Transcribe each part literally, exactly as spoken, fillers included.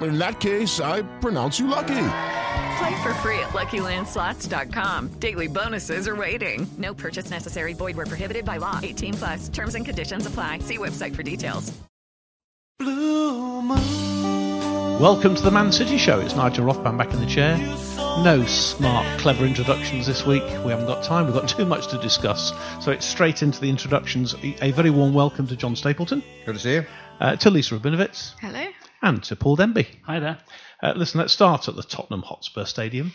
In that case, I pronounce you lucky. Play for free at Lucky Land Slots dot com. Daily bonuses are waiting. No purchase necessary. Void where prohibited by law. eighteen plus. Terms and conditions apply. See website for details. Blue Moon. Welcome to the Man City Show. It's Nigel Rothband back in the chair. No smart, clever introductions this week. We haven't got time. We've got too much to discuss. So it's straight into the introductions. A very warm welcome to John Stapleton. Good to see you. Uh, to Lisa Rabinowitz. Hello. And to Paul Demby. Hi there. Uh, listen, let's start at the Tottenham Hotspur Stadium.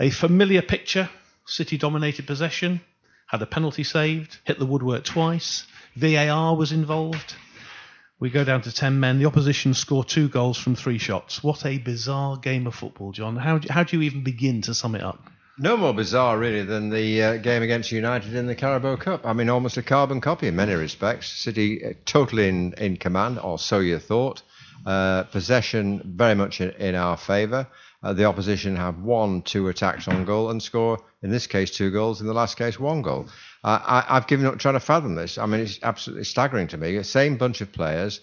A familiar picture, City dominated possession, had a penalty saved, hit the woodwork twice, V A R was involved. We go down to ten men, the opposition score two goals from three shots. What a bizarre game of football, John. How do, how do you even begin to sum it up? No more bizarre, really, than the uh, game against United in the Carabao Cup. I mean, almost a carbon copy in many respects. City uh, totally in, in command, or so you thought. Uh, possession very much in, in our favour. Uh, the opposition have won two attacks on goal and score, in this case, two goals, in the last case, one goal. Uh, I, I've given up trying to fathom this. I mean, it's absolutely staggering to me. The same bunch of players,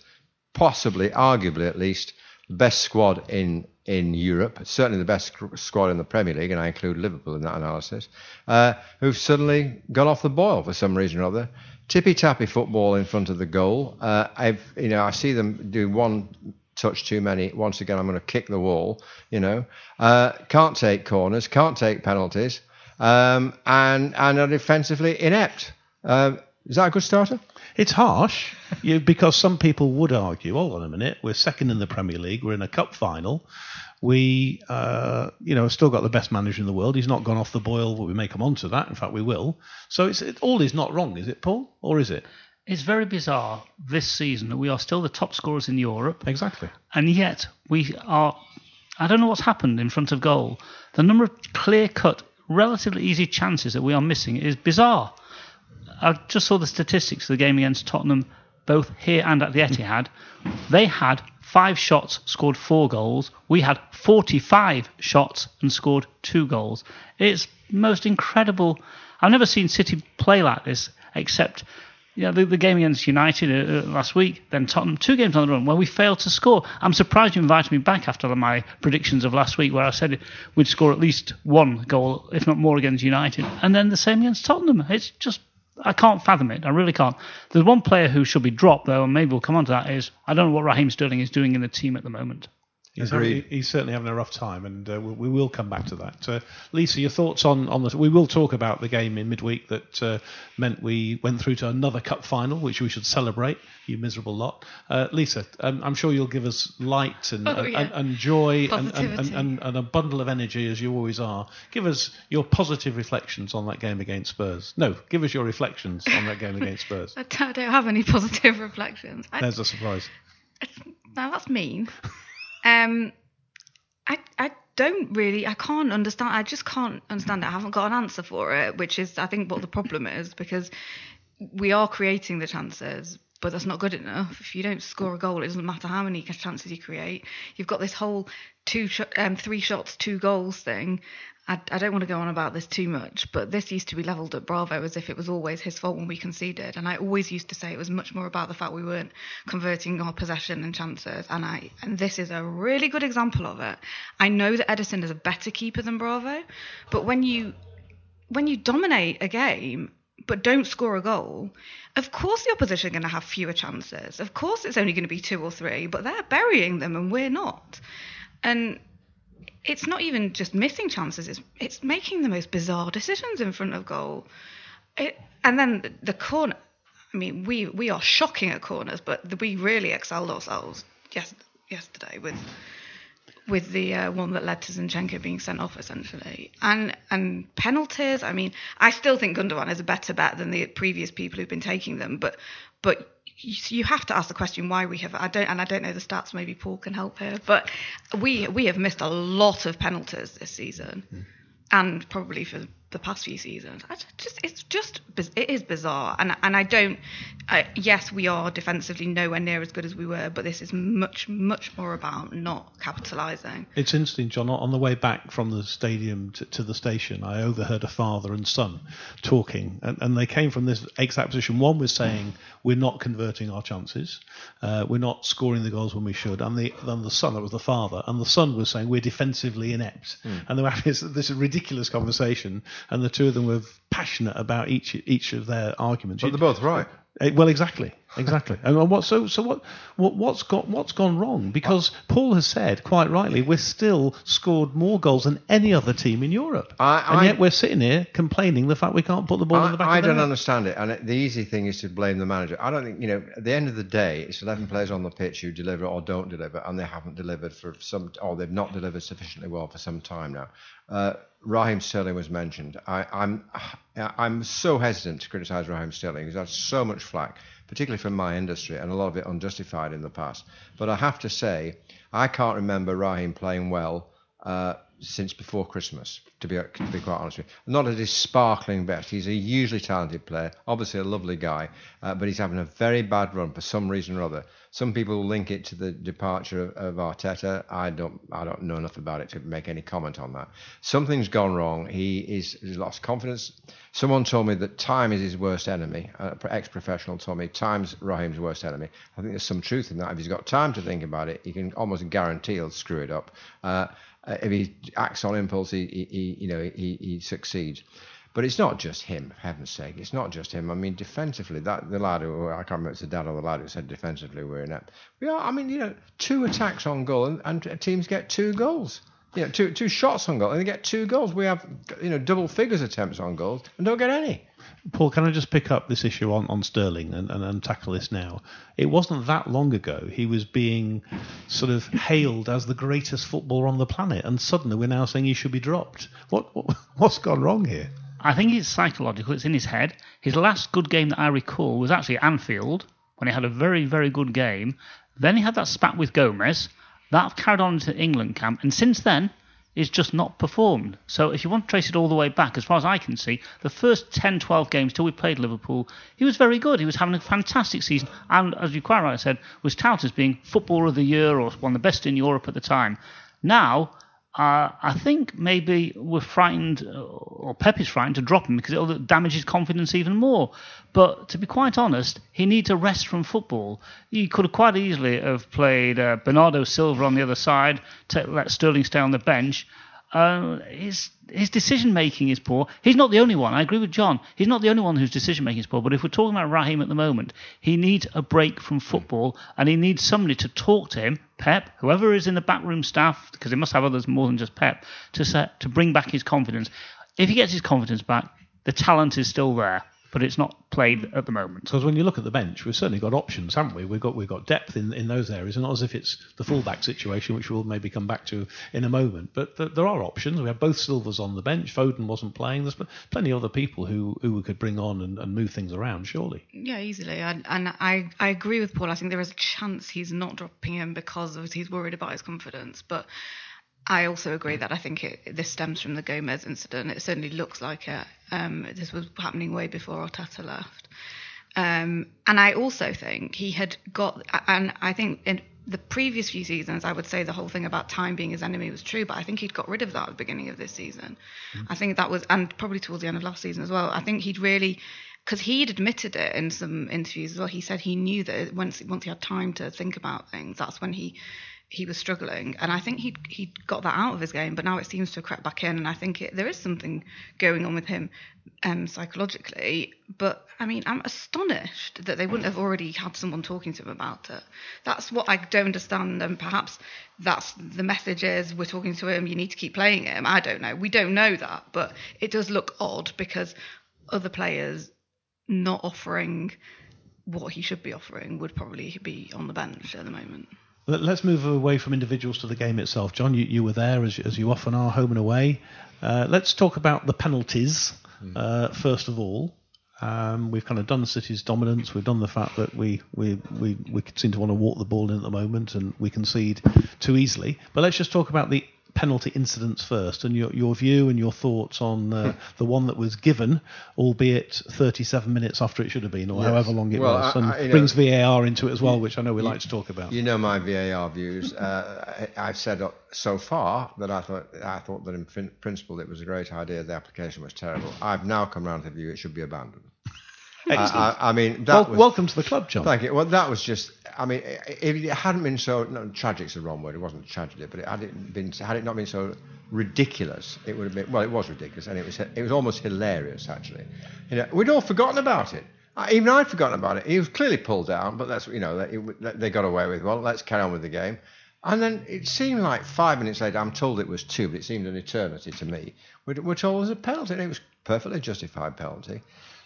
possibly, arguably at least, best squad in in Europe, certainly the best squad in the Premier League, and I include Liverpool in that analysis, uh, who've suddenly got off the boil for some reason or other. Tippy-tappy football in front of the goal. Uh, I've, you know, I see them do one touch too many. Once again, I'm going to kick the wall, you know. Uh, can't take corners, can't take penalties, um, and, and are defensively inept. Uh, is that a good starter? It's harsh, you, because some people would argue, hold on a minute, we're second in the Premier League, we're in a cup final, we, uh, you know, still got the best manager in the world, he's not gone off the boil, we may come on to that, in fact we will. So it's it, all is not wrong, is it, Paul, or is it? It's very bizarre this season that we are still the top scorers in Europe. Exactly. And yet we are, I don't know what's happened in front of goal, the number of clear-cut, relatively easy chances that we are missing is bizarre. I just saw the statistics of the game against Tottenham, both here and at the Etihad. They had five shots, scored four goals. We had forty-five shots and scored two goals. It's most incredible. I've never seen City play like this, except you know, the, the game against United uh, last week, then Tottenham, two games on the run where we failed to score. I'm surprised you invited me back after my predictions of last week where I said we'd score at least one goal, if not more, against United. And then the same against Tottenham. It's just... I can't fathom it. I really can't. There's one player who should be dropped, though, and maybe we'll come on to that, is I don't know what Raheem Sterling is doing in the team at the moment. He's, having, he's certainly having a rough time, and uh, we will come back to that. Uh, Lisa, your thoughts on, on the... We will talk about the game in midweek that uh, meant we went through to another cup final, which we should celebrate, you miserable lot. Uh, Lisa, um, I'm sure you'll give us light and, oh, yeah. and, and joy and, and, and, and a bundle of energy, as you always are. Give us your positive reflections on that game against Spurs. No, give us your reflections on that game against Spurs. I don't, I don't have any positive reflections. I, There's a surprise. Now, that's mean. Um, I I don't really, I can't understand, I just can't understand it. I haven't got an answer for it, which is, I think, what the problem is, because we are creating the chances, but that's not good enough. If you don't score a goal, it doesn't matter how many chances you create. You've got this whole two, um, three shots, two goals thing. I, I don't want to go on about this too much, but this used to be levelled at Bravo as if it was always his fault when we conceded. And I always used to say it was much more about the fact we weren't converting our possession and chances. And I and this is a really good example of it. I know that Edison is a better keeper than Bravo, but when you when you dominate a game but don't score a goal, of course the opposition are going to have fewer chances. Of course it's only going to be two or three, but they're burying them and we're not. And it's not even just missing chances, it's it's making the most bizarre decisions in front of goal. It, and then the, the corner, I mean, we, we are shocking at corners, but we really excelled ourselves yes, yesterday with with the uh, one that led to Zinchenko being sent off, essentially. And and penalties, I mean, I still think Gundogan is a better bet than the previous people who've been taking them, but but... you have to ask the question why we have. I don't, and I don't know the stats. Maybe Paul can help here. But we we have missed a lot of penalties this season, mm. and probably for the past few seasons. I just, it's just it is bizarre. And and I don't. Uh, yes, we are defensively nowhere near as good as we were, but this is much much more about not capitalising. It's interesting, John. On the way back from the stadium to, to the station, I overheard a father and son talking, and, and they came from this exact position. One was saying, we're not converting our chances. Uh, we're not scoring the goals when we should. And the and the son, that was the father, and the son was saying, we're defensively inept. Mm. And they were having this, this ridiculous conversation, and the two of them were passionate about each each of their arguments. But they're both right. Well, exactly, exactly. And what? So, so what? What? What's got? What's gone wrong? Because Paul has said quite rightly, we're still scored more goals than any other team in Europe, I, I, and yet we're sitting here complaining the fact we can't put the ball I, in the back. I of the don't net. understand it. And the easy thing is to blame the manager. I don't think you know. At the end of the day, it's eleven players on the pitch who deliver or don't deliver, and they haven't delivered for some, or they've not delivered sufficiently well for some time now. Uh, Raheem Sterling was mentioned. I, I'm I'm so hesitant to criticise Raheem Sterling. He's had so much flack, particularly from my industry, and a lot of it unjustified in the past. But I have to say, I can't remember Raheem playing well uh, since before Christmas, to be, to be quite honest with you. Not at his sparkling best. He's a hugely talented player, obviously a lovely guy, uh, but he's having a very bad run for some reason or other. Some people link it to the departure of, of Arteta. I don't, I don't know enough about it to make any comment on that. Something's gone wrong. He is he's lost confidence. Someone told me that time is his worst enemy. An ex-professional told me time's Raheem's worst enemy. I think there's some truth in that. If he's got time to think about it, he can almost guarantee he'll screw it up. Uh, if he acts on impulse, he, he you know, he, he succeeds. But it's not just him, for heaven's sake. It's not just him. I mean, defensively, that the lad who, I can't remember if it's the dad or the lad who said defensively we're inept. We are, I mean, you know, two attacks on goal and, and teams get two goals. You know, two two shots on goal and they get two goals. We have, you know, double figures attempts on goals and don't get any. Paul, can I just pick up this issue on, on Sterling and, and, and tackle this now? It wasn't that long ago he was being sort of hailed as the greatest footballer on the planet, and suddenly we're now saying he should be dropped. What, what what's gone wrong here? I think it's psychological. It's in his head. His last good game that I recall was actually Anfield, when he had a very, very good game. Then he had that spat with Gomez. That carried on into England camp. And since then, he's just not performed. So if you want to trace it all the way back, as far as I can see, the first ten, twelve games till we played Liverpool, he was very good. He was having a fantastic season. And as you quite rightly said, was touted as being Footballer of the Year or one of the best in Europe at the time. Now, Uh, I think maybe we're frightened, or Pep is frightened, to drop him because it'll damage his confidence even more. But to be quite honest, he needs a rest from football. He could have quite easily have played uh, Bernardo Silva on the other side, t- let Sterling stay on the bench. Uh, his his decision making is poor. He's not the only one. I agree with John. He's not the only one whose decision making is poor. But if we're talking about Raheem at the moment, he needs a break from football, and he needs somebody to talk to him, Pep, whoever is in the backroom staff, because he must have others more than just Pep, to set, to bring back his confidence. If he gets his confidence back, the talent is still there, but it's not played at the moment. Because when you look at the bench, we've certainly got options, haven't we? We've got we've got depth in, in those areas, and not as if it's the fullback situation, which we'll maybe come back to in a moment. But th- there are options. We have both Silvers on the bench. Foden wasn't playing. There's plenty of other people who, who we could bring on and, and move things around, surely. Yeah, easily. And, and I, I agree with Paul. I think there is a chance he's not dropping him because he's worried about his confidence. But I also agree that I think it, this stems from the Gomez incident. It certainly looks like it. Um, this was happening way before Arteta left. Um, and I also think he had got, and I think in, the previous few seasons, I would say the whole thing about time being his enemy was true, but I think he'd got rid of that at the beginning of this season. Mm. I think that was, and probably towards the end of last season as well, I think he'd really, because he'd admitted it in some interviews as well, he said he knew that once once he had time to think about things, that's when he he was struggling. And I think he'd, he'd got that out of his game, but now it seems to have crept back in, and I think it, there is something going on with him um, psychologically. But, I mean, I'm astonished that they wouldn't have already had someone talking to him about it. That's what I don't understand, and perhaps that's the message is, we're talking to him, you need to keep playing him. I don't know. We don't know that, but it does look odd because other players not offering what he should be offering would probably be on the bench at the moment. Let's move away from individuals to the game itself. John, you, you were there, as, as you often are, home and away. Uh, let's talk about the penalties, uh, first of all. Um, we've kind of done City's dominance. We've done the fact that we, we, we, we seem to want to walk the ball in at the moment and we concede too easily. But let's just talk about the penalty incidents first, and your your view and your thoughts on uh, the one that was given, albeit thirty-seven minutes after it should have been, or yes. however long it well, was, and I, I, brings know, V A R into it as well, which I know we you, like to talk about. You know my V A R views. Uh, I, I've said so far that I thought I thought that in fin- principle it was a great idea. The application was terrible. I've now come round to the view it should be abandoned. I, I, I mean, that well, was, welcome to the club, John. Thank you. Well, that was just. I mean, if it hadn't been so no, tragic's the wrong word. It wasn't a tragedy, but it had it been had it not been so ridiculous, it would have been. Well, it was ridiculous, and it was it was almost hilarious actually. You know, we'd all forgotten about it. I, even I'd forgotten about it. He was clearly pulled down, but that's you know they, they got away with. Well, let's carry on with the game. And then it seemed like five minutes later. I'm told it was two, but it seemed an eternity to me. We're, we're told it was a penalty, and it was perfectly justified penalty.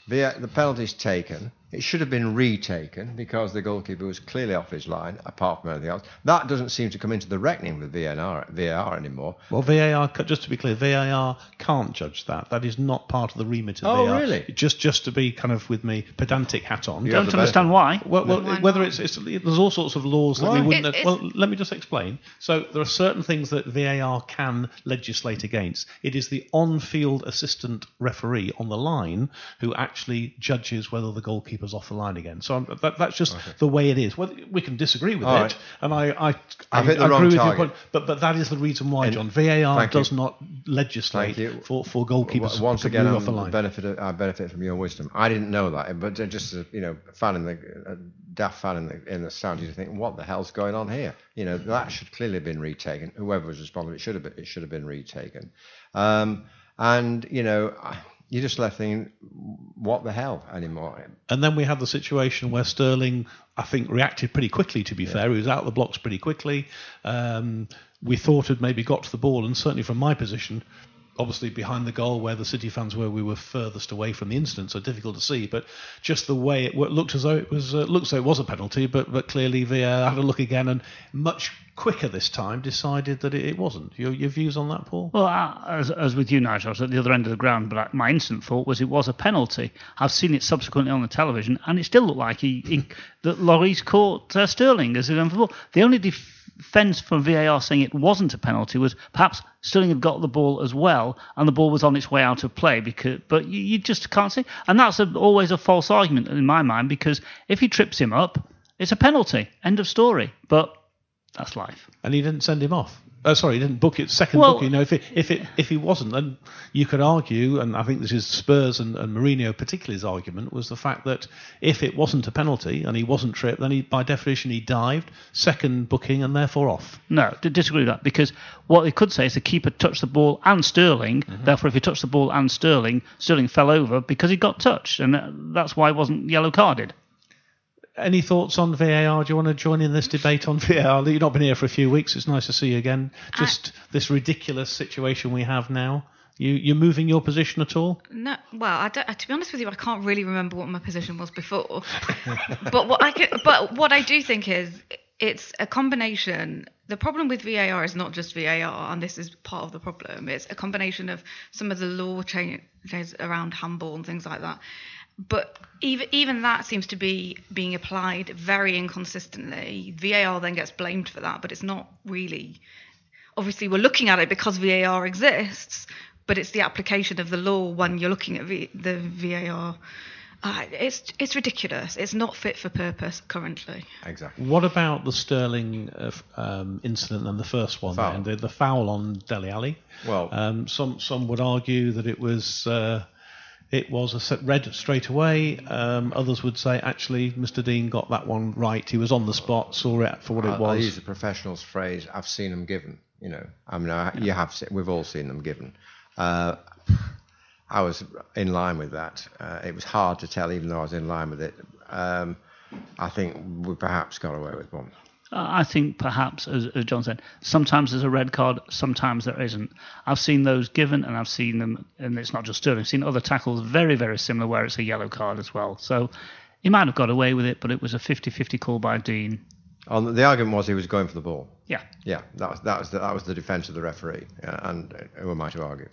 The, the penalty's taken. It should have been retaken because the goalkeeper was clearly off his line, apart from anything else. That doesn't seem to come into the reckoning with V A R anymore. Well, V A R, just to be clear, V A R can't judge that. That is not part of the remit of oh, V A R. Oh, really? Just just to be kind of with my pedantic hat on. You don't understand why. Well, well why whether it's, it's there's all sorts of laws that why? we wouldn't... It, have, well, let me just explain. So there are certain things that V A R can legislate against. It is the on-field assistant referee on the line who actually judges whether the goalkeeper was off the line again. So I'm, that, that's just okay. the way it is. Well, we can disagree with All it, right. and I, I, I agree wrong with target. your point. But but that is the reason why, and John, V A R does you. not legislate for, for goalkeepers well, once again, move off the line. Benefit of, I benefit from your wisdom. I didn't know that, but just as you know, fan in the a daft fan in the in the stand, you think, what the hell's going on here? You know, that should clearly have been retaken. Whoever was responsible, it should have been, it should have been retaken. Um, and you know. I, You're just left thinking, what the hell anymore? And then we had the situation where Sterling, I think, reacted pretty quickly, to be yeah. fair. He was out of the blocks pretty quickly. Um, we thought had maybe got to the ball, and certainly from my position, obviously behind the goal where the City fans were, we were furthest away from the incident, so difficult to see. But just the way it looked as though it was, uh, looked as though it was a penalty, but, but clearly V A R had a look again and much quicker this time decided that it, it wasn't. Your, your views on that, Paul? Well, uh, as, as with you, Nigel, I was at the other end of the ground, but I, my instant thought was it was a penalty. I've seen it subsequently on the television, and it still looked like he, he, that Lloris caught uh, Sterling as he went for the ball. The only def- Fence from V A R saying it wasn't a penalty was perhaps Sterling had got the ball as well, and the ball was on its way out of play. Because, but you, you just can't see, and that's a, always a false argument in my mind. Because if he trips him up, it's a penalty. End of story. But that's life. And he didn't send him off. Oh, sorry, he didn't book it. Second well, booking. You know, if it, if it if he wasn't, then you could argue, and I think this is Spurs and, and Mourinho particularly's argument was the fact that if it wasn't a penalty and he wasn't tripped, then he, by definition, he dived. Second booking, and therefore off. No, I disagree with that, because what they could say is the keeper touched the ball and Sterling. Mm-hmm. Therefore, if he touched the ball and Sterling, Sterling fell over because he got touched, and that's why he wasn't yellow carded. Any thoughts on V A R? Do you want to join in this debate on V A R? You've not been here for a few weeks. It's nice to see you again. Just I, this ridiculous situation we have now. You, you're moving your position at all? No. Well, I don't, to be honest with you, I can't really remember what my position was before. but what I could, but what I do think is it's a combination. The problem with V A R is not just V A R, and this is part of the problem. It's a combination of some of the law changes around handball and things like that. But even even that seems to be being applied very inconsistently. V A R then gets blamed for that, but it's not really. Obviously, we're looking at it because V A R exists, but it's the application of the law when you're looking at v, the V A R Uh, it's it's ridiculous. It's not fit for purpose currently. Exactly. What about the Sterling uh, um, incident and the first one? Foul. The, the foul on Dele Alli. Well, um, some some would argue that it was uh, it was a set red straight away. Um, others would say actually Mister Dean got that one right. He was on the spot, saw it for what it was. I'll use the professional's phrase. I've seen them given. You know, I mean, I, yeah. you have. We've all seen them given. Uh, I was in line with that. Uh, it was hard to tell, even though I was in line with it. Um, I think we perhaps got away with one. Uh, I think perhaps, as, as John said, sometimes there's a red card, sometimes there isn't. I've seen those given, and I've seen them, and it's not just Sterling. I've seen other tackles very, very similar where it's a yellow card as well. So he might have got away with it, but it was a fifty-fifty call by Dean. Um, the argument was he was going for the ball. Yeah. Yeah, that was that was the, that was the defence of the referee, uh, and uh, who am I to argue?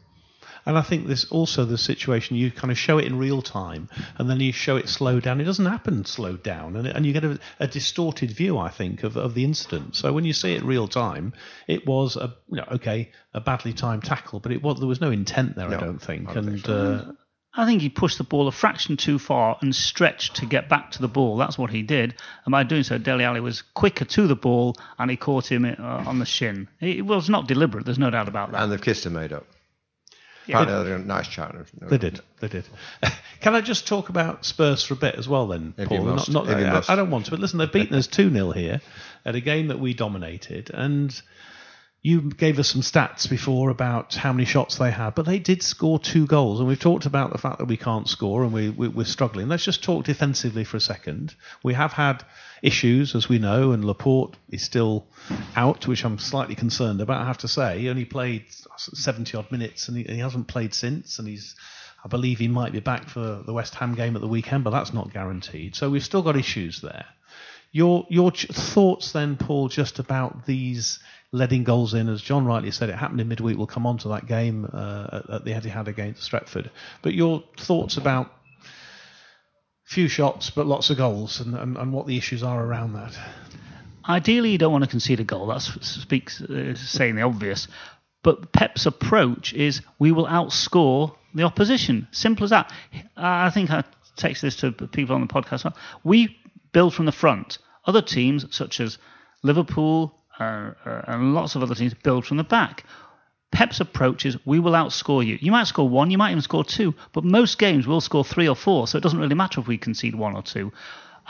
And I think this also the situation, you kind of show it in real time and then you show it slowed down. It doesn't happen slowed down, and, and you get a, a distorted view, I think, of, of the incident. So when you see it real time, it was, a, you know, okay, a badly timed tackle, but it was, there was no intent there, no, I don't think. I don't and think so. uh, I think he pushed the ball a fraction too far and stretched to get back to the ball. That's what he did. And by doing so, Dele Alli was quicker to the ball and he caught him uh, on the shin. It was not deliberate, there's no doubt about that. And they've kissed him made up. Yeah, they did. Nice chat. They did. They did. Can I just talk about Spurs for a bit as well then, if Paul? Not, not, I, I don't want to, but listen, they've beaten us two nil here at a game that we dominated, and you gave us some stats before about how many shots they had, but they did score two goals, and we've talked about the fact that we can't score and we, we, we're struggling. Let's just talk defensively for a second. We have had issues, as we know, and Laporte is still out, which I'm slightly concerned about, I have to say. He only played seventy-odd minutes, and he, and he hasn't played since, and he's, I believe he might be back for the West Ham game at the weekend, but that's not guaranteed. So we've still got issues there. Your your ch- thoughts then, Paul, just about these letting goals in. As John rightly said, it happened in midweek. We'll come on to that game uh, at, at the Etihad against Stretford. But your thoughts about few shots but lots of goals, and, and, and what the issues are around that. Ideally, you don't want to concede a goal. That speaks uh, saying the obvious. But Pep's approach is we will outscore the opposition. Simple as that. I think I text this to people on the podcast. We build from the front. Other teams, such as Liverpool uh, uh, and lots of other teams, build from the back. Pep's approach is we will outscore you. You might score one, you might even score two, but most games we'll score three or four, so it doesn't really matter if we concede one or two.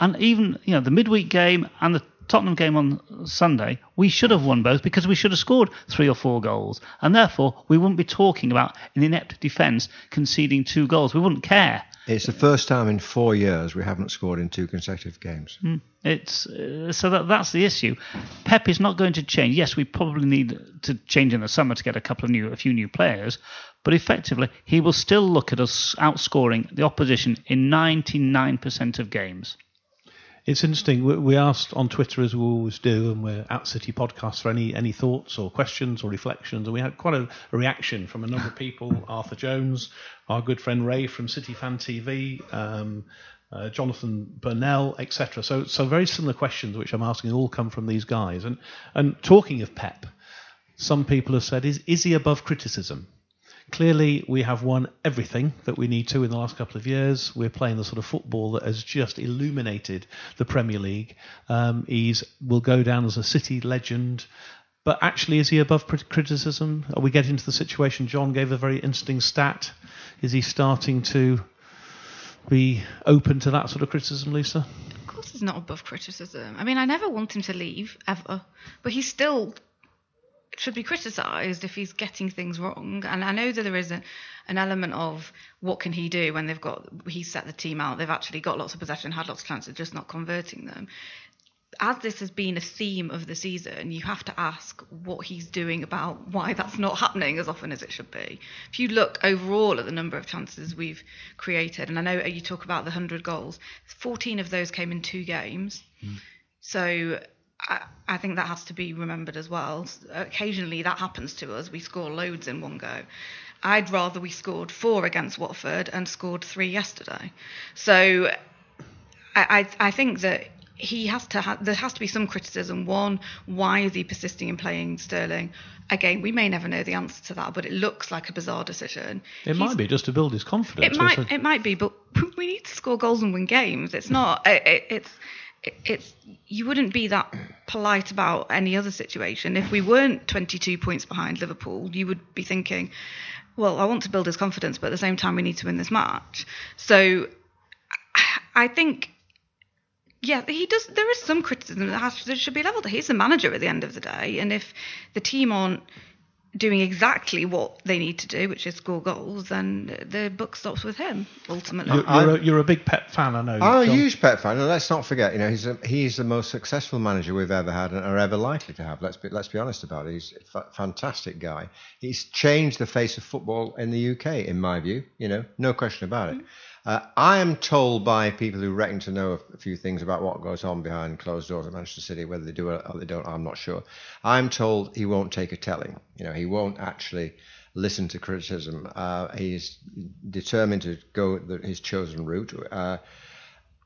And even, you know, the midweek game and the Tottenham game on Sunday, we should have won both because we should have scored three or four goals, and therefore we wouldn't be talking about an inept defence conceding two goals. We wouldn't care. It's the first time in four years we haven't scored in two consecutive games. Mm, it's uh, so that that's the issue. Pep is not going to change. Yes, we probably need to change in the summer to get a couple of new, a few new players, but effectively he will still look at us outscoring the opposition in ninety-nine percent of games. It's interesting. We asked on Twitter, as we always do, and we're at City Podcast, for any, any thoughts or questions or reflections. And we had quite a, a reaction from a number of people. Arthur Jones, our good friend Ray from City Fan T V, um, uh, Jonathan Burnell, et cetera. So, so very similar questions which I'm asking all come from these guys. And and talking of Pep, some people have said, is is he above criticism? Clearly, we have won everything that we need to in the last couple of years. We're playing the sort of football that has just illuminated the Premier League. Um, he's will go down as a City legend. But actually, is he above criticism? Are we getting into the situation? John gave a very interesting stat. Is he starting to be open to that sort of criticism, Lisa? Of course he's not above criticism. I mean, I never want him to leave, ever. But he's still should be criticised if he's getting things wrong. And I know that there is a, an element of what can he do when they've got, he's set the team out, they've actually got lots of possession, had lots of chances, just not converting them. As this has been a theme of the season, you have to ask what he's doing about why that's not happening as often as it should be. If you look overall at the number of chances we've created, and I know you talk about the one hundred goals, fourteen of those came in two games. Mm. So I, I think that has to be remembered as well. Occasionally that happens to us. We score loads in one go. I'd rather we scored four against Watford and scored three yesterday. So I, I, I think that he has to ha- there has to be some criticism. One, why is he persisting in playing Sterling? Again, we may never know the answer to that, but it looks like a bizarre decision. It He's, might be just to build his confidence. It might, it might be, but we need to score goals and win games. It's not. It, it's. It's. You wouldn't be that polite about any other situation. If we weren't twenty-two points behind Liverpool, you would be thinking, well, I want to build his confidence, but at the same time, we need to win this match. So, I think. Yeah, he does. There is some criticism that has, that should be levelled. He's the manager at the end of the day, and if the team aren't doing exactly what they need to do, which is score goals, then the book stops with him ultimately. You're, you're, a, you're a big Pep fan, I know. I'm John. A huge Pep fan, and let's not forget, you know, he's a, he's the most successful manager we've ever had and are ever likely to have. Let's be let's be honest about it. He's a f- fantastic guy. He's changed the face of football in the U K, in my view. You know, no question about it. Mm-hmm. Uh, I am told by people who reckon to know a few things about what goes on behind closed doors at Manchester City, whether they do or they don't, I'm not sure. I'm told he won't take a telling. You know, he won't actually listen to criticism. Uh, he's determined to go the, his chosen route. Uh,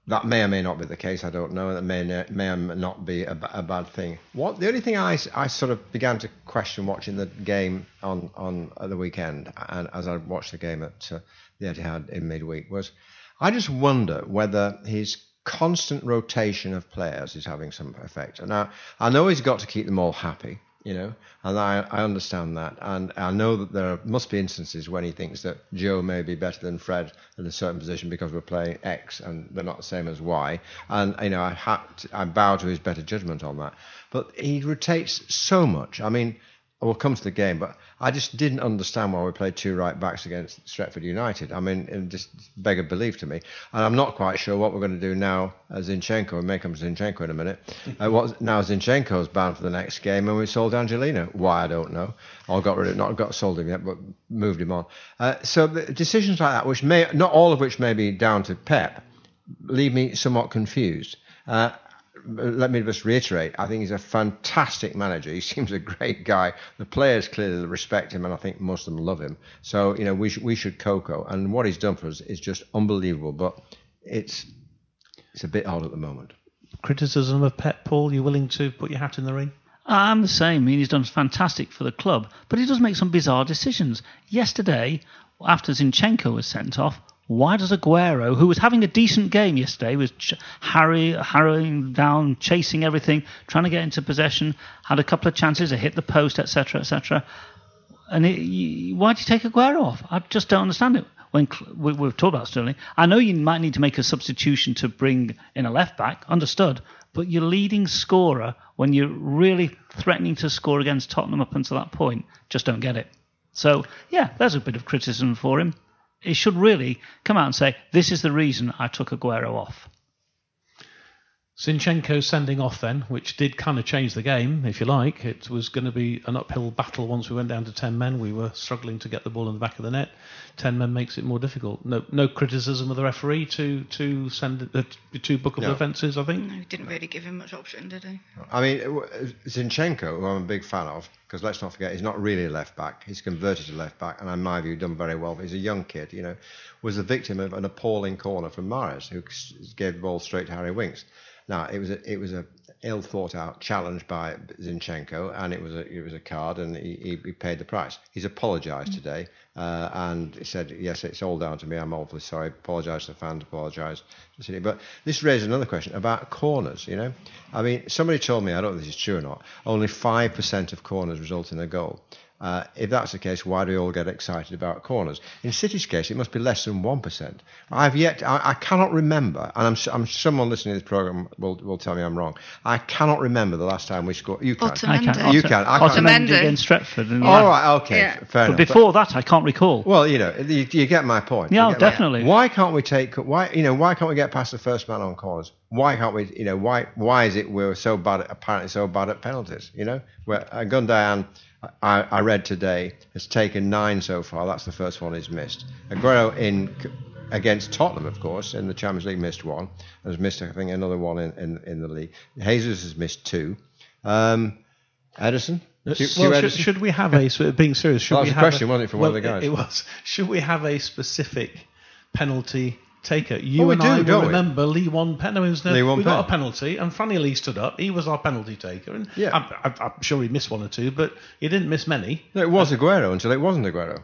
that may or may not be the case. I don't know. That may may or may not be a, a bad thing. What the only thing I, I sort of began to question watching the game on on the weekend, and as I watched the game at. Uh, that he had in midweek was, I just wonder whether his constant rotation of players is having some effect. And I, I know he's got to keep them all happy, you know, and I, I understand that. And I know that there must be instances when he thinks that Joe may be better than Fred in a certain position because we're playing X and they're not the same as Y. And, you know, I, ha- I bow to his better judgment on that. But he rotates so much. I mean, we'll come to the game, but I just didn't understand why we played two right backs against Stretford United. I mean, it just beggared belief to me. And I'm not quite sure what we're going to do now as Zinchenko. We may come to Zinchenko in a minute. Uh, what, now Zinchenko's bound for the next game, and we sold Angelino. Why, I don't know. Or got rid of, not got sold him yet, but moved him on. Uh, so the decisions like that, which may not all of which may be down to Pep, leave me somewhat confused. Uh, Let me just reiterate, I think he's a fantastic manager. He seems a great guy. The players clearly respect him, and I think most of them love him. So, you know, we, sh- we should cocoa. And what he's done for us is just unbelievable, but it's it's a bit odd at the moment. Criticism of Pep, Paul, you willing to put your hat in the ring? I'm the same. I mean, he's done fantastic for the club, but he does make some bizarre decisions. Yesterday, after Zinchenko was sent off, why does Aguero, who was having a decent game yesterday, was ch- harry, harrowing down, chasing everything, trying to get into possession, had a couple of chances, a hit the post, et cetera, et cetera. And it, you, why did you take Aguero off? I just don't understand it. When we, we've talked about Sterling, I know you might need to make a substitution to bring in a left back, understood. But your leading scorer, when you're really threatening to score against Tottenham up until that point, just don't get it. So yeah, there's a bit of criticism for him. It should really come out and say, this is the reason I took Aguero off. Zinchenko's sending off then, which did kind of change the game, if you like. It was going to be an uphill battle once we went down to ten men. We were struggling to get the ball in the back of the net. ten men makes it more difficult. No no criticism of the referee to, to send uh, to bookable no. offences, I think. No, he didn't really give him much option, did he? I mean, Zinchenko, who I'm a big fan of, because let's not forget, he's not really a left-back. He's converted to left-back, and in my view, done very well. He's a young kid, you know, was the victim of an appalling corner from Mahrez, who gave the ball straight to Harry Winks. Now it was a, it was a ill thought out challenge by Zinchenko, and it was a it was a card, and he, he paid the price. He's apologised mm-hmm. today uh, and he said, yes, it's all down to me. I'm awfully sorry. Apologise to the fans. Apologise to City. But this raises another question about corners. You know, I mean, somebody told me, I don't know if this is true or not. Only five percent of corners result in a goal. Uh, if that's the case, why do we all get excited about corners? In City's case, it must be less than one percent. I've yet, I, I cannot remember, and I'm, I'm someone listening to this programme will, will tell me I'm wrong. I cannot remember the last time we scored. You can. Otamendi. I can. You can. I can. Otamendi against Stretford. All oh, right, okay, yeah. fair but enough. Before but, that, I can't recall. Well, you know, you, you get my point. Yeah, definitely. Why can't we take, why, you know, why can't we get past the first man on corners? Why can't we, you know, why, why is it we're so bad, at, apparently so bad at penalties, you know? Where uh, Gundogan, I, I read today, has taken nine so far. That's the first one he's missed. Aguero in against Tottenham, of course, in the Champions League missed one. Has missed, I think, another one in, in, in the league. Jesus has missed two. Um, Edison? Well, two, two Edison? Should, should we have a... Being serious, should well, we that was have a question, a, wasn't it, for well, one of the guys? It was. Should we have a specific penalty taker? You well, and do, I will remember we? Lee Wan Pen. No, no, Lee Wan we Pen. got a penalty, and Fanny Lee stood up. He was our penalty taker, and yeah. I'm, I'm, I'm sure he missed one or two, but he didn't miss many. No, it was Aguero until it wasn't Aguero.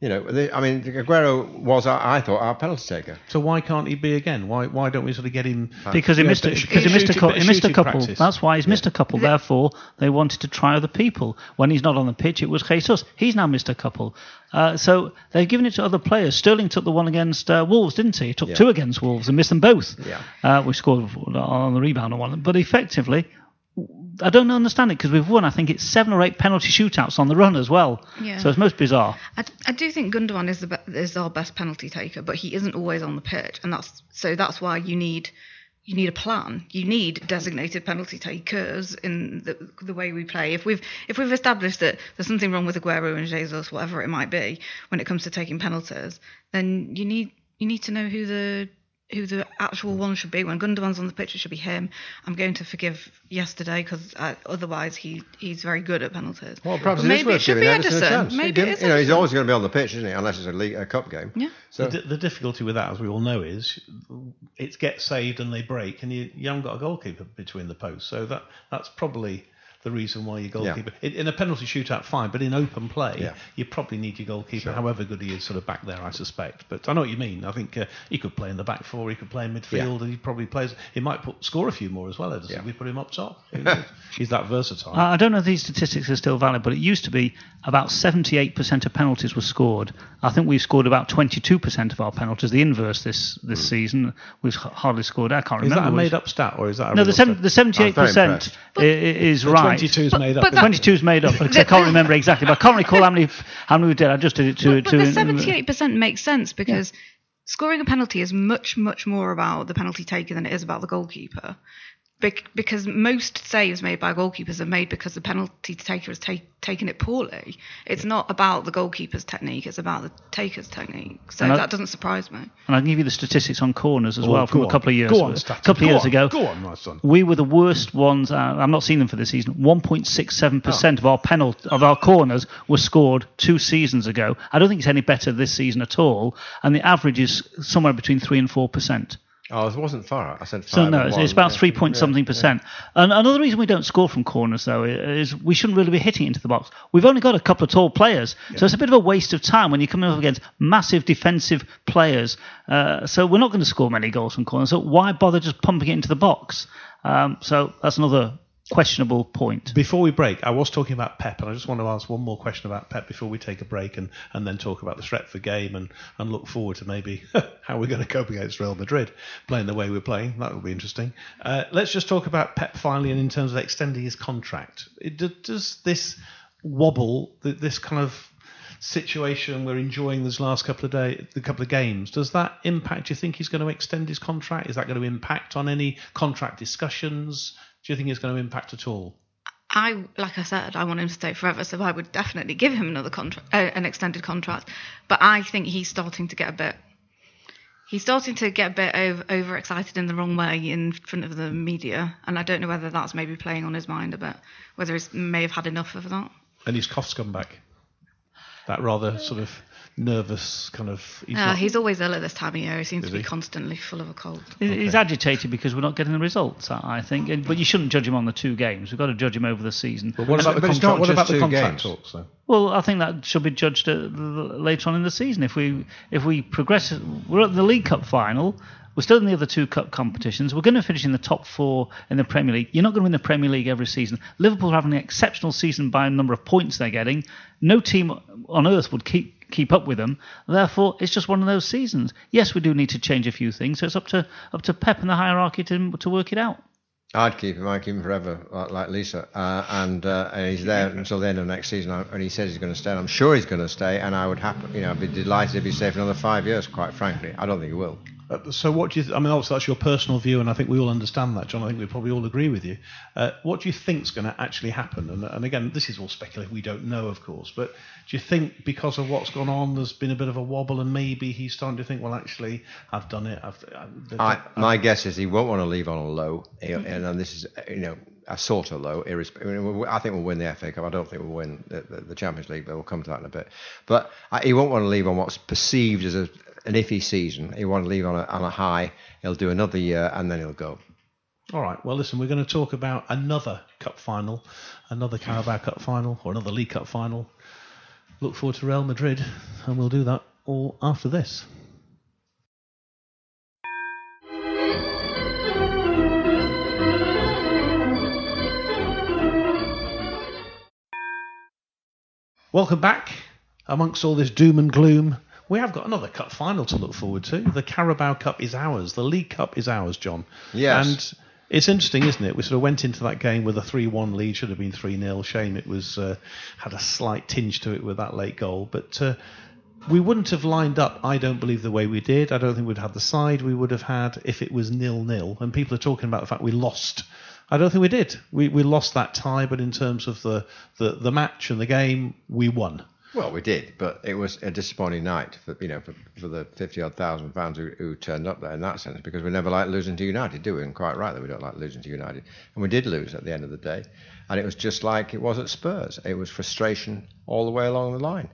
You know, they, I mean, Aguero was, our, I thought, our penalty taker. So why can't he be again? Why why don't we sort of get him? Because he yeah, missed a, because he missed a, co- he missed a couple. Practice. That's why he's yeah. missed a couple. Therefore, they wanted to try other people. When he's not on the pitch, it was Jesus. He's now missed a couple. Uh, so they've given it to other players. Sterling took the one against uh, Wolves, didn't he? He took yeah. two against Wolves and missed them both. Yeah. Uh, we scored on the rebound on one of them. But effectively, I don't understand it, because we've won, I think it's seven or eight penalty shootouts on the run as well. Yeah. So it's most bizarre. I, I do think Gundogan is the be- is our best penalty taker, but he isn't always on the pitch, and that's so that's why you need you need a plan. You need designated penalty takers in the the way we play. If we've if we've established that there's something wrong with Aguero and Jesus, whatever it might be, when it comes to taking penalties, then you need you need to know who the who the actual one should be. When Gundogan's on the pitch, it should be him. I'm going to forgive yesterday, because uh, otherwise he, he's very good at penalties. Well, perhaps it maybe it should be Edison. Edison. Maybe it is. You know, he's always going to be on the pitch, isn't he? Unless it's a, league, a cup game. Yeah. So the, the difficulty with that, as we all know, is it gets saved and they break, and you, you haven't got a goalkeeper between the posts. So that that's probably the reason why your goalkeeper... Yeah. In a penalty shootout, fine, but in open play, yeah. you probably need your goalkeeper, sure. however good he is sort of back there, I suspect. But I know what you mean. I think uh, he could play in the back four, he could play in midfield, yeah. and he probably plays... He might put, score a few more as well, Edison. Yeah. We put him up top. He's that versatile. I don't know if these statistics are still valid, but it used to be about seventy-eight percent of penalties were scored. I think we've scored about twenty-two percent of our penalties, the inverse this this mm. season. We've hardly scored... I can't is remember. Is that a made-up stat, or is that a... No, the, seven, the seventy-eight percent is, is right. twenty-two's but, made up. twenty-two's made up. I can't remember exactly, but I can't recall how many how many we did. I just did it to. But, but to, the seventy-eight percent makes sense, because yeah. scoring a penalty is much, much more about the penalty taker than it is about the goalkeeper. Be- because most saves made by goalkeepers are made because the penalty taker has ta- taken it poorly. It's not about the goalkeeper's technique, it's about the taker's technique. So I, that doesn't surprise me. And I'll give you the statistics on corners as oh, well from a couple on. of years, go on, Staten, couple go years on, ago. Go on, my son. We were the worst ones, uh, I'm not seeing them for this season, one point six seven percent oh. of our penalty, of our corners were scored two seasons ago. I don't think it's any better this season at all, and the average is somewhere between three and four percent. Oh, it wasn't far. I said five. So no, it's, it's about yeah. three point something yeah, percent. Yeah. And another reason we don't score from corners, though, is we shouldn't really be hitting into the box. We've only got a couple of tall players, yeah. so it's a bit of a waste of time when you're coming up against massive defensive players. Uh, so we're not going to score many goals from corners. So why bother just pumping it into the box? Um, so that's another questionable point. Before we break, I was talking about Pep, and I just want to ask one more question about Pep before we take a break and, and then talk about the Stretford game and, and look forward to maybe how we're going to cope against Real Madrid playing the way we're playing. That would be interesting. Uh, let's just talk about Pep finally, and in terms of extending his contract. It, does this wobble, this kind of situation we're enjoying this last couple of day, the couple of games, does that impact? Do you think he's going to extend his contract? Is that going to impact on any contract discussions? Do you think it's going to impact at all? I, like I said, I want him to stay forever, so I would definitely give him another contract, uh, an extended contract. But I think he's starting to get a bit, he's starting to get a bit over, overexcited in the wrong way in front of the media, and I don't know whether that's maybe playing on his mind a bit, whether he may have had enough of that. And his cough's come back. That rather sort of nervous kind of... He's, uh, not, he's always ill at this time of year. He seems to be he? constantly full of a cold. He's okay. agitated because we're not getting the results, I think. But you shouldn't judge him on the two games. We've got to judge him over the season. But what about the contract, not, what about the contract talks, though? Well, I think that should be judged later on in the season. If we if we progress... We're at the League Cup final. We're still in the other two cup competitions. We're going to finish in the top four in the Premier League. You're not going to win the Premier League every season. Liverpool are having an exceptional season by a number of points they're getting. No team on earth would keep keep up with them. Therefore, it's just one of those seasons. Yes, we do need to change a few things. So it's up to up to Pep and the hierarchy to to work it out. I'd keep him. I'd keep him forever, like Lisa. Uh, and, uh, and he's there until the end of next season. And he says he's going to stay. And I'm sure he's going to stay. And I would happen, you know, I'd be delighted if he stayed for another five years. Quite frankly, I don't think he will. Uh, so what do you? Th- I mean, obviously that's your personal view, and I think we all understand that, John. I think we probably all agree with you. Uh, what do you think's going to actually happen? And, and again, this is all speculative. We don't know, of course. But do you think because of what's gone on, there's been a bit of a wobble, and maybe he's starting to think, well, actually, I've done it. I've, I've, I, I've, my guess is he won't want to leave on a low, and, and this is, you know, a sort of low. Irresp- I, mean, I think we'll win the F A Cup. I don't think we'll win the, the, the Champions League, but we'll come to that in a bit. But I, he won't want to leave on what's perceived as a an iffy season. He won't leave on a, on a high. He'll do another year and then he'll go. All right. Well, listen, we're going to talk about another cup final, another Carabao Cup final, or another League Cup final look forward to Real Madrid, and we'll do that all after this. Welcome back. Amongst all this doom and gloom, we have got another cup final to look forward to. The Carabao Cup is ours. The League Cup is ours, John. Yes. And it's interesting, isn't it? We sort of went into that game with a three one lead. Should have been three nil. Shame it was uh, had a slight tinge to it with that late goal. But uh, we wouldn't have lined up, I don't believe, the way we did. I don't think we'd have the side we would have had if it was nil nil. And people are talking about the fact we lost. I don't think we did. We we lost that tie, but in terms of the, the, the match and the game, we won. Well, we did, but it was a disappointing night for, you know, for, for the fifty-odd thousand fans who, who turned up there in that sense, because we never like losing to United, do we? And quite right that we don't like losing to United. And we did lose at the end of the day, and it was just like it was at Spurs. It was frustration all the way along the line.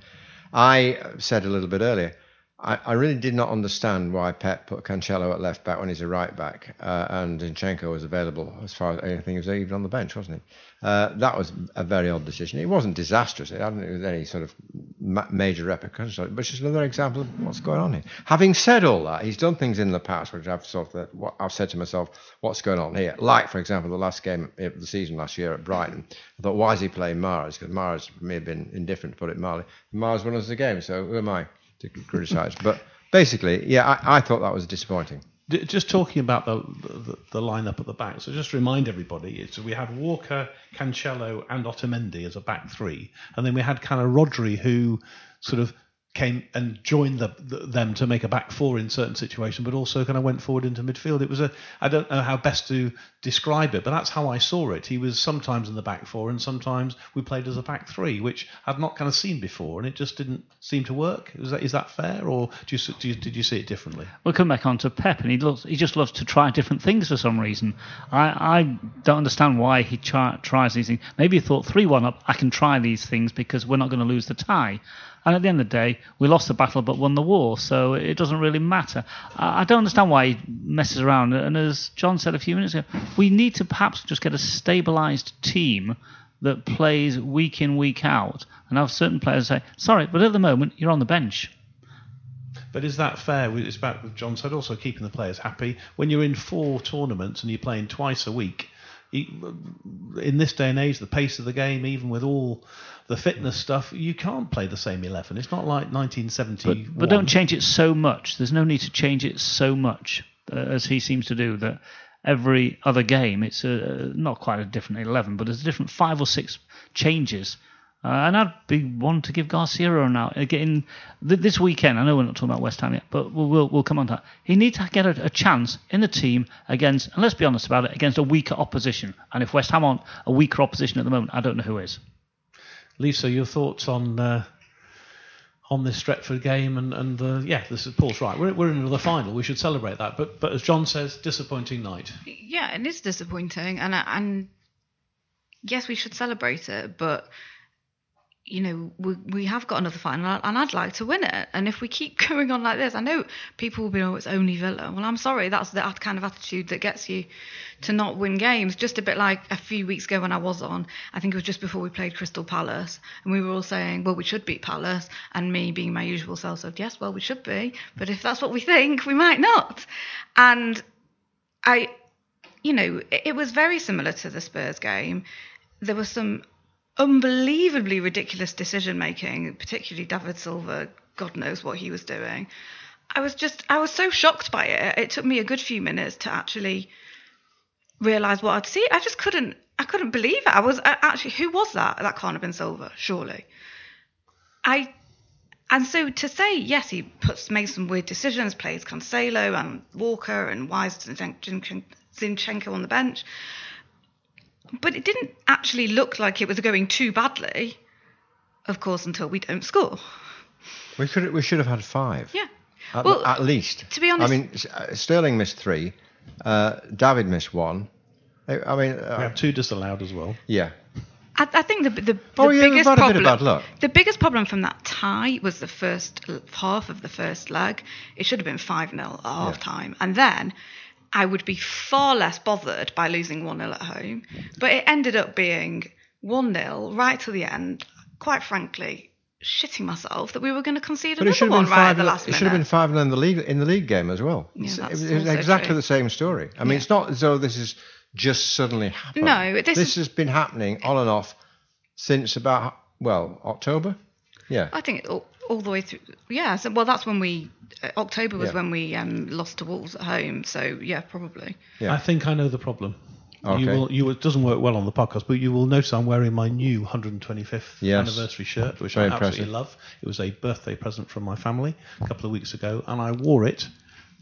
I said a little bit earlier, I, I really did not understand why Pep put Cancelo at left back when he's a right back, uh, and Zinchenko was available as far as anything. He was even on the bench, wasn't he? Uh, that was a very odd decision. It wasn't disastrous. I don't think there was any sort of ma- major repercussions, but it's just another example of what's going on here. Having said all that, he's done things in the past which I've sort of, what I've said to myself, what's going on here? Like, for example, the last game of the season last year at Brighton. I thought, why is he playing Mahrez? Because Mahrez may have been indifferent, to put it mildly. Mahrez won us the game, so who am I to criticise? But basically, yeah, I, I thought that was disappointing. Just talking about the, the the lineup at the back, so just remind everybody, it's, we had Walker, Cancelo and Otamendi as a back three, and then we had kind of Rodri, who sort of came and joined the, the, them to make a back four in certain situations, but also kind of went forward into midfield. It was a, I don't know how best to describe it, but that's how I saw it. He was sometimes in the back four and sometimes we played as a back three, which I've not kind of seen before, and it just didn't seem to work. Is that, is that fair, or do you, do you, did you see it differently? We'll come back on to Pep, and he loves, he just loves to try different things for some reason. I, I don't understand why he try, tries these things. Maybe he thought three one up, I can try these things because we're not going to lose the tie. And at the end of the day, we lost the battle but won the war, so it doesn't really matter. I don't understand why he messes around. And as John said a few minutes ago, we need to perhaps just get a stabilised team that plays week in, week out, and have certain players say, sorry, but at the moment, you're on the bench. But is that fair? It's about what John said, also keeping the players happy. When you're in four tournaments and you're playing twice a week, in this day and age, the pace of the game, even with all the fitness stuff, you can't play the same eleven. It's not like nineteen seventy. But, but don't change it so much. There's no need to change it so much, uh, as he seems to do, that every other game, it's a, not quite a different eleven, but there's a different five or six changes. Uh, and I'd be one to give Garcia a run out. Again, th- this weekend, I know we're not talking about West Ham yet, but we'll we'll, we'll come on to that. He needs to get a, a chance in a team against, and let's be honest about it, against a weaker opposition. And if West Ham aren't a weaker opposition at the moment, I don't know who is. Lisa, your thoughts on uh, on this Stretford game? And, and uh, yeah, this is Paul's right. We're, we're in another final. We should celebrate that. But but as John says, disappointing night. Yeah, it is disappointing. And and yes, we should celebrate it, but you know, we, we have got another final, and I'd like to win it. And if we keep going on like this, I know people will be, oh, it's only Villa. Well, I'm sorry, that's the kind of attitude that gets you to not win games. Just a bit like a few weeks ago when I was on, I think it was just before we played Crystal Palace, and we were all saying, well, we should beat Palace. And me, being my usual self, said, yes, well, we should be. But if that's what we think, we might not. And I, you know, it, it was very similar to the Spurs game. There were some unbelievably ridiculous decision making, particularly David Silva. God knows what he was doing. I was just, I was so shocked by it. It took me a good few minutes to actually realise what I'd seen. I just couldn't, I couldn't believe it. I was I, actually, who was that? That can't have been Silva, surely. I, and so to say, yes, he puts, makes some weird decisions, plays Cancelo and Walker, and why is Zinchenko on the bench? But it didn't actually look like it was going too badly, of course, until we don't score. We could we should have had five. Yeah. At, well, at least. To be honest, I mean, Sterling missed three. Uh, David missed one. I mean, uh, we have two disallowed as well. Yeah. I, I think the the, the oh, yeah, biggest problem. A bit of bad luck. The biggest problem from that tie was the first half of the first leg. It should have been five nil at half time, yeah. And then I would be far less bothered by losing one nil at home. But it ended up being one nil right to the end. Quite frankly, shitting myself that we were going to concede but another one right at the last minute. It should have been five nil in the league in the league game as well. Yeah, it's, that's it was exactly true. The same story. I mean, yeah. It's not as though this is just suddenly happened. No, this, this is, has been happening on and off since about well October. Yeah, I think all, all the way through. Yeah, so well that's when we uh, October was yeah. when we um, lost to Wolves at home. So yeah, probably. Yeah. I think I know the problem. Okay. You will, you, it doesn't work well on the podcast, but you will notice I'm wearing my new one hundred twenty-fifth yes. anniversary shirt, which Very I absolutely impressive. love. It was a birthday present from my family a couple of weeks ago, and I wore it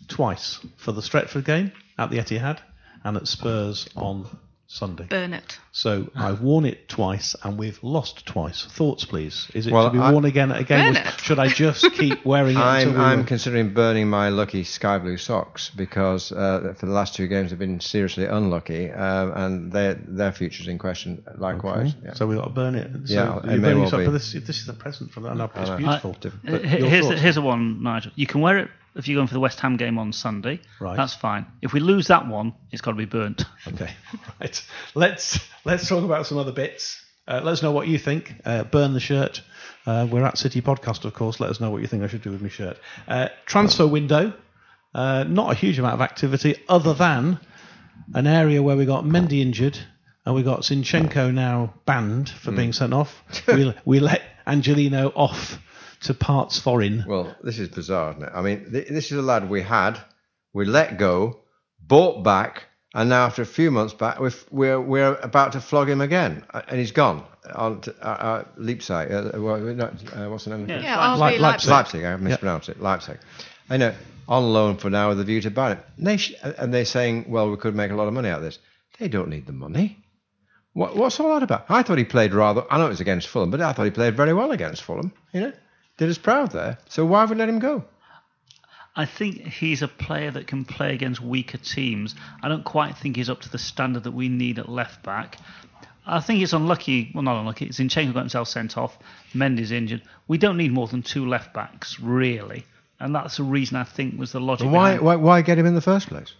twice for the Stretford game at the Etihad and at Spurs on Sunday. Burn it. So I've worn it twice, and we've lost twice. Thoughts, please. Is it well, to be I, worn again at a game? Burn it. Should I just keep wearing it? I'm, until we I'm were... considering burning my lucky sky blue socks because uh, for the last two games they've been seriously unlucky, um, and their their future's in question. Likewise. Okay. Yeah. So we've got to burn it. So yeah, it may well be. But this, this is a present from that. It's beautiful. I, but here's the, here's the one, Nigel. You can wear it. If you're going for the West Ham game on Sunday, right. That's fine. If we lose that one, it's got to be burnt. Okay, right. Let's let's talk about some other bits. Uh, let us know what you think. Uh, burn the shirt. Uh, we're at City Podcast, of course. Let us know what you think I should do with my shirt. Uh, transfer window. Uh, not a huge amount of activity, other than an area where we got Mendy injured and we got Zinchenko now banned for mm. being sent off. we we let Angelino off. To parts foreign. Well, this is bizarre, isn't it? I mean, th- this is a lad we had, we let go, bought back, and now after a few months back, we're we're, we're about to flog him again, uh, and he's gone on to, uh, uh, Leipzig. Uh, well, not, uh, what's the name? Yeah, yeah Leipzig. Leipzig. Leipzig. I mispronounced yep. it. Leipzig. I know. On loan for now with a view to buy it. And, they sh- and they're saying, well, we could make a lot of money out of this. They don't need the money. What, what's all that about? I thought he played rather. I know it was against Fulham, but I thought he played very well against Fulham. You know. Did us proud there, so why have we let him go? I think he's a player that can play against weaker teams. I don't quite think he's up to the standard that we need at left back. I think it's unlucky, well not unlucky, Zinchenko got himself sent off, Mendy's injured. We don't need more than two left backs, really. And that's the reason I think was the logic. Why, why, why get him in the first place?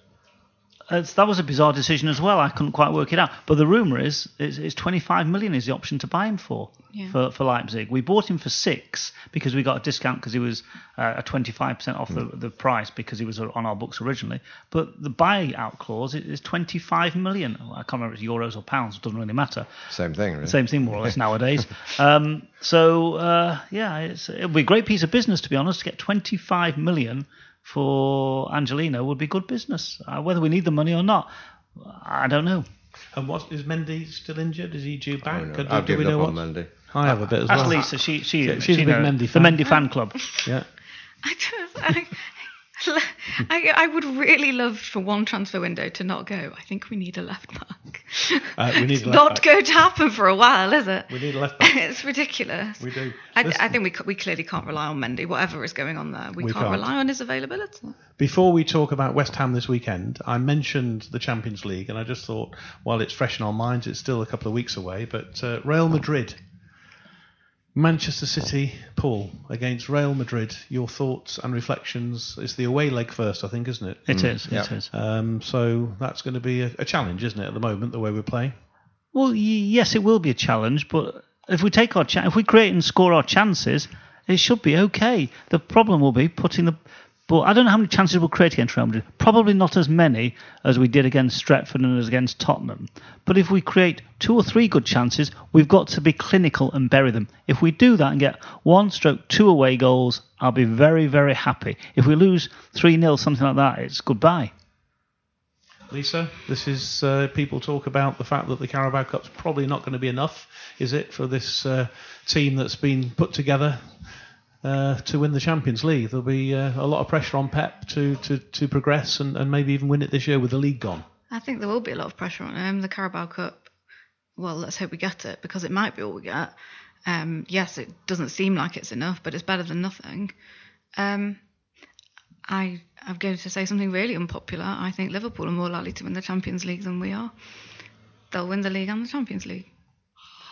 Uh, that was a bizarre decision as well. I couldn't quite work it out. But the rumour is, is, is twenty-five million is the option to buy him for, yeah. for, for Leipzig. We bought him for six because we got a discount because he was uh, a twenty-five percent off mm. the, the price because he was on our books originally. But the buyout clause is twenty-five million. I can't remember if it's euros or pounds. It doesn't really matter. Same thing, really. Same thing, more or less, nowadays. Um, so, uh, yeah, it's, it'll be a great piece of business, to be honest, to get twenty-five million for Angelino would be good business. Uh, whether we need the money or not, I don't know. And what, is Mendy still injured? Is he due back? Oh, no. I've given up on Mendy. I have a bit as well. That's Lisa. She, she, she, she's she a big Mendy fan. The Mendy fan club. Yeah. I don't... I, I, I would really love for one transfer window to not go. I think we need a left back. Uh, we need it's a left not back. Going to happen for a while, is it? We need a left back. It's ridiculous. We do. I, I think we we clearly can't rely on Mendy. Whatever is going on there, we, we can't, can't rely on his availability. Before we talk about West Ham this weekend, I mentioned the Champions League, and I just thought, while it's fresh in our minds, it's still a couple of weeks away. But uh, Real Madrid, Manchester City, Paul, against Real Madrid. Your thoughts and reflections. It's the away leg first, I think, isn't it? It mm. is, it yeah. is. Um, so that's going to be a, a challenge, isn't it, at the moment, the way we're playing? Well, y- yes, it will be a challenge, but if we take our cha- if we create and score our chances, it should be okay. The problem will be putting the... But I don't know how many chances we'll create against Real Madrid. Probably not as many as we did against Stretford and as against Tottenham. But if we create two or three good chances, we've got to be clinical and bury them. If we do that and get one stroke, two away goals, I'll be very, very happy. If we lose three nil, something like that, it's goodbye. Lisa, this is uh, people talk about the fact that the Carabao Cup's probably not going to be enough, is it, for this uh, team that's been put together? Uh, to win the Champions League. There'll be uh, a lot of pressure on Pep to, to, to progress and, and maybe even win it this year with the league gone. I think there will be a lot of pressure on him. The Carabao Cup, well, let's hope we get it because it might be all we get. Um, yes, it doesn't seem like it's enough, but it's better than nothing. Um, I, I'm going to say something really unpopular. I think Liverpool are more likely to win the Champions League than we are. They'll win the league and the Champions League.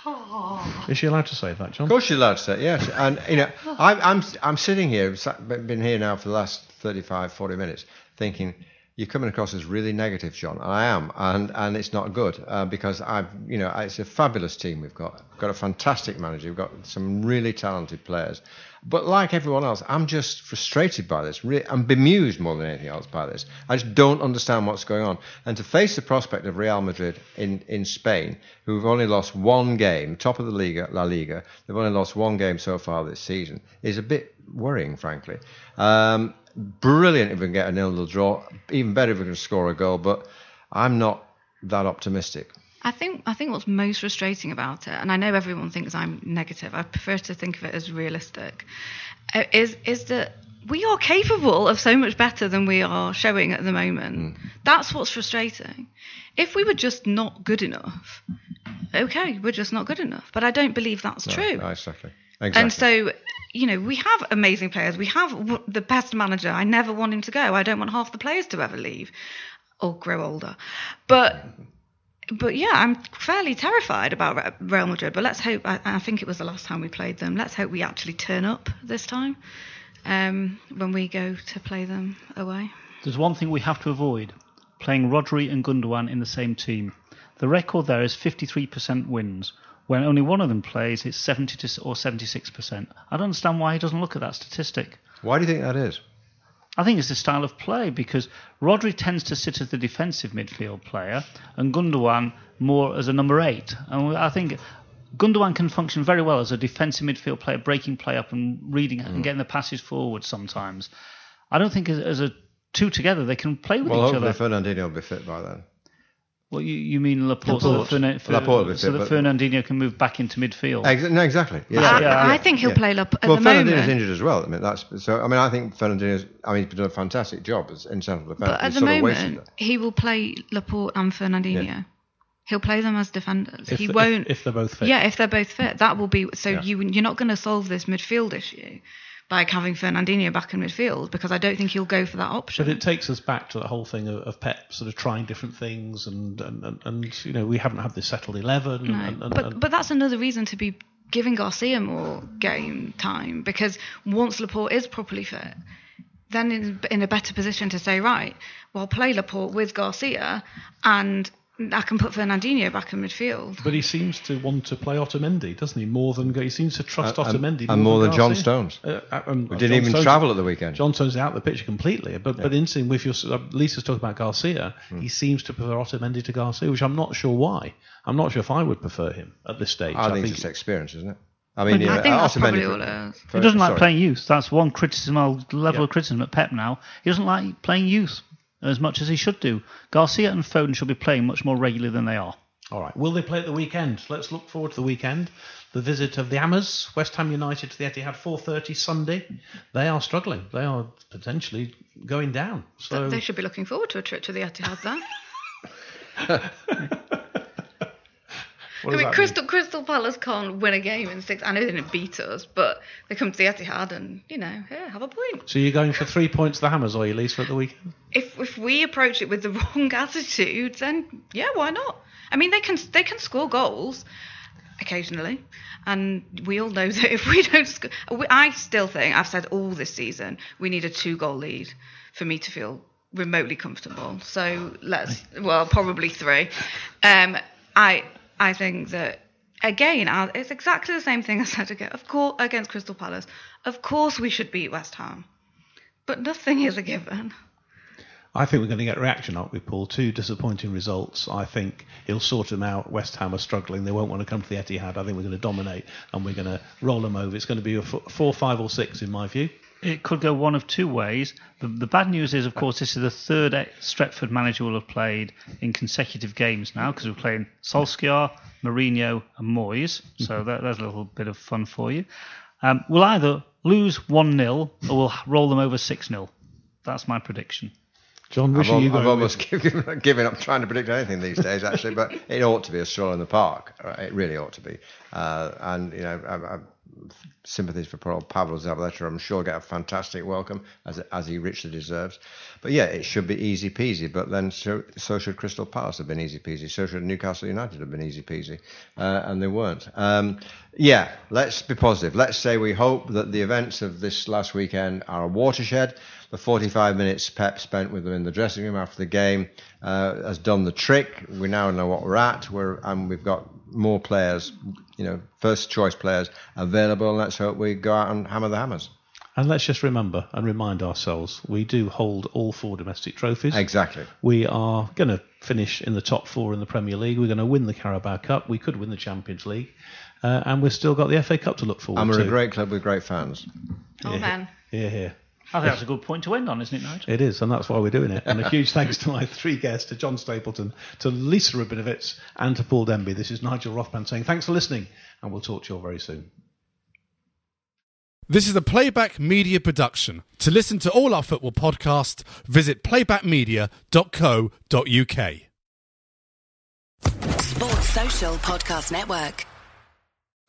Oh. Is she allowed to say that, John? Of course she's allowed to say it, yes. And, you know, I'm, I'm I'm sitting here, been here now for the last thirty-five, forty minutes, thinking, you're coming across as really negative, John. And I am, and and it's not good uh, because I've, you know, it's a fabulous team we've got. We've got a fantastic manager. We've got some really talented players. But like everyone else, I'm just frustrated by this. I'm bemused more than anything else by this. I just don't understand what's going on. And to face the prospect of Real Madrid in, in Spain, who have only lost one game, top of the Liga, La Liga, they've only lost one game so far this season, is a bit worrying, frankly. Um, brilliant if we can get a nil-nil draw. Even better if we can score a goal. But I'm not that optimistic. I think I think what's most frustrating about it, and I know everyone thinks I'm negative, I prefer to think of it as realistic, is is that we are capable of so much better than we are showing at the moment. Mm. That's what's frustrating. If we were just not good enough, okay, we're just not good enough. But I don't believe that's no, true. No, exactly. exactly. And so, you know, we have amazing players. We have the best manager. I never want him to go. I don't want half the players to ever leave or grow older. But... But yeah, I'm fairly terrified about Real Madrid. But let's hope, I, I think it was the last time we played them, let's hope we actually turn up this time um, when we go to play them away. There's one thing we have to avoid, playing Rodri and Gundogan in the same team. The record there is fifty-three percent wins. When only one of them plays, it's seventy or seventy-six percent. I don't understand why he doesn't look at that statistic. Why do you think that is? I think it's the style of play, because Rodri tends to sit as the defensive midfield player and Gundogan more as a number eight. And I think Gundogan can function very well as a defensive midfield player, breaking play up and reading mm. and getting the passes forward sometimes. I don't think as, as a two together they can play with well, each other. Well, hopefully Fernandinho will be fit by then. Well, you, you mean Laporte, Laporte. So that, Fern- Laporte fit, so that Fernandinho can move back into midfield? Ex- no, exactly. Yeah. I, yeah. I think he'll yeah. play Laporte at well, the moment. Well, Fernandinho's injured as well. I mean, that's, so, I mean, I think Fernandinho's I mean, he's done a fantastic job as in central defence. But at he's the moment, he will play Laporte and Fernandinho. Yeah. He'll play them as defenders. If he the, won't. If, if they're both fit. Yeah, if they're both fit. That will be. So yeah. you, you're not going to solve this midfield issue by having Fernandinho back in midfield, because I don't think he'll go for that option. But it takes us back to that whole thing of, of Pep sort of trying different things, and, and, and, and you know, we haven't had this settled eleven. No. And, and, but and, but that's another reason to be giving Garcia more game time, because once Laporte is properly fit, then in, in a better position to say, right, well, play Laporte with Garcia and I can put Fernandinho back in midfield. But he seems to want to play Otamendi, doesn't he? More than he seems to trust uh, Otamendi, and more than, than John Stones. Uh, uh, um, we didn't John even Stones, travel at the weekend. John Stones is out of the picture completely. But yeah. but interesting, if you're, uh, Lisa's talking about Garcia, mm. he seems to prefer Otamendi to Garcia, which I'm not sure why. I'm not sure if I would prefer him at this stage. I, I think, think it's experience, isn't it? I mean, I yeah, think that's probably all it is. He doesn't like sorry. playing youth. That's one criticism. I'll level yeah. of criticism at Pep now. He doesn't like playing youth as much as he should do. Garcia and Foden should be playing much more regularly than they are. All right. Will they play at the weekend? Let's look forward to the weekend. The visit of the Hammers, West Ham United to the Etihad, four thirty Sunday. They are struggling. They are potentially going down. So they should be looking forward to a trip to the Etihad then. I mean, Crystal mean? Crystal Palace can't win a game in six. I know they didn't beat us, but they come to the Etihad and, you know, yeah, have a point. So you're going for three points to the Hammers, are you, Lisa, at the weekend? If if we approach it with the wrong attitude, then yeah, why not? I mean, they can they can score goals occasionally, and we all know that if we don't score, I still think I've said all this season we need a two goal lead for me to feel remotely comfortable. So let's well probably three. Um, I. I think that, again, it's exactly the same thing I said again, of course, against Crystal Palace. Of course we should beat West Ham, but nothing is a given. I think we're going to get a reaction, aren't we, Paul? Two disappointing results. I think he'll sort them out. West Ham are struggling. They won't want to come to the Etihad. I think we're going to dominate and we're going to roll them over. It's going to be a four, five or six in my view. It could go one of two ways. The, the bad news is, of course, this is the third Stretford manager will have played in consecutive games now, because we're playing Solskjaer, Mourinho and Moyes. So that, that's a little bit of fun for you. Um, we'll either lose one nil or we'll roll them over six nil. That's my prediction. John, I've, al- you I've almost given, given up trying to predict anything these days, actually, but it ought to be a stroll in the park. Right? It really ought to be. Uh, and, you know, I, I, sympathies for Pavel Zabaleta. I'm sure get a fantastic welcome, as as he richly deserves. But yeah, it should be easy peasy. But then so, so should Crystal Palace have been easy peasy. So should Newcastle United have been easy peasy, uh, and they weren't. Um, yeah, let's be positive. Let's say we hope that the events of this last weekend are a watershed. The forty-five minutes Pep spent with them in the dressing room after the game uh, has done the trick. We now know what we're at. We're and we've got more players, you know, first choice players available. And let's hope we go out and hammer the hammers. And let's just remember and remind ourselves, we do hold all four domestic trophies. Exactly. We are going to finish in the top four in the Premier League. We're going to win the Carabao Cup. We could win the Champions League. Uh, and we've still got the F A Cup to look forward to. And we're to. a great club with great fans. Oh, man. Yeah, yeah. I think that's a good point to end on, isn't it, Nigel? It is, and that's why we're doing it. And a huge thanks to my three guests, to John Stapleton, to Lisa Rabinowitz, and to Paul Demby. This is Nigel Rothband saying thanks for listening, and we'll talk to you all very soon. This is a Playback Media production. To listen to all our football podcasts, visit playback media dot co dot u k. Sports Social Podcast Network.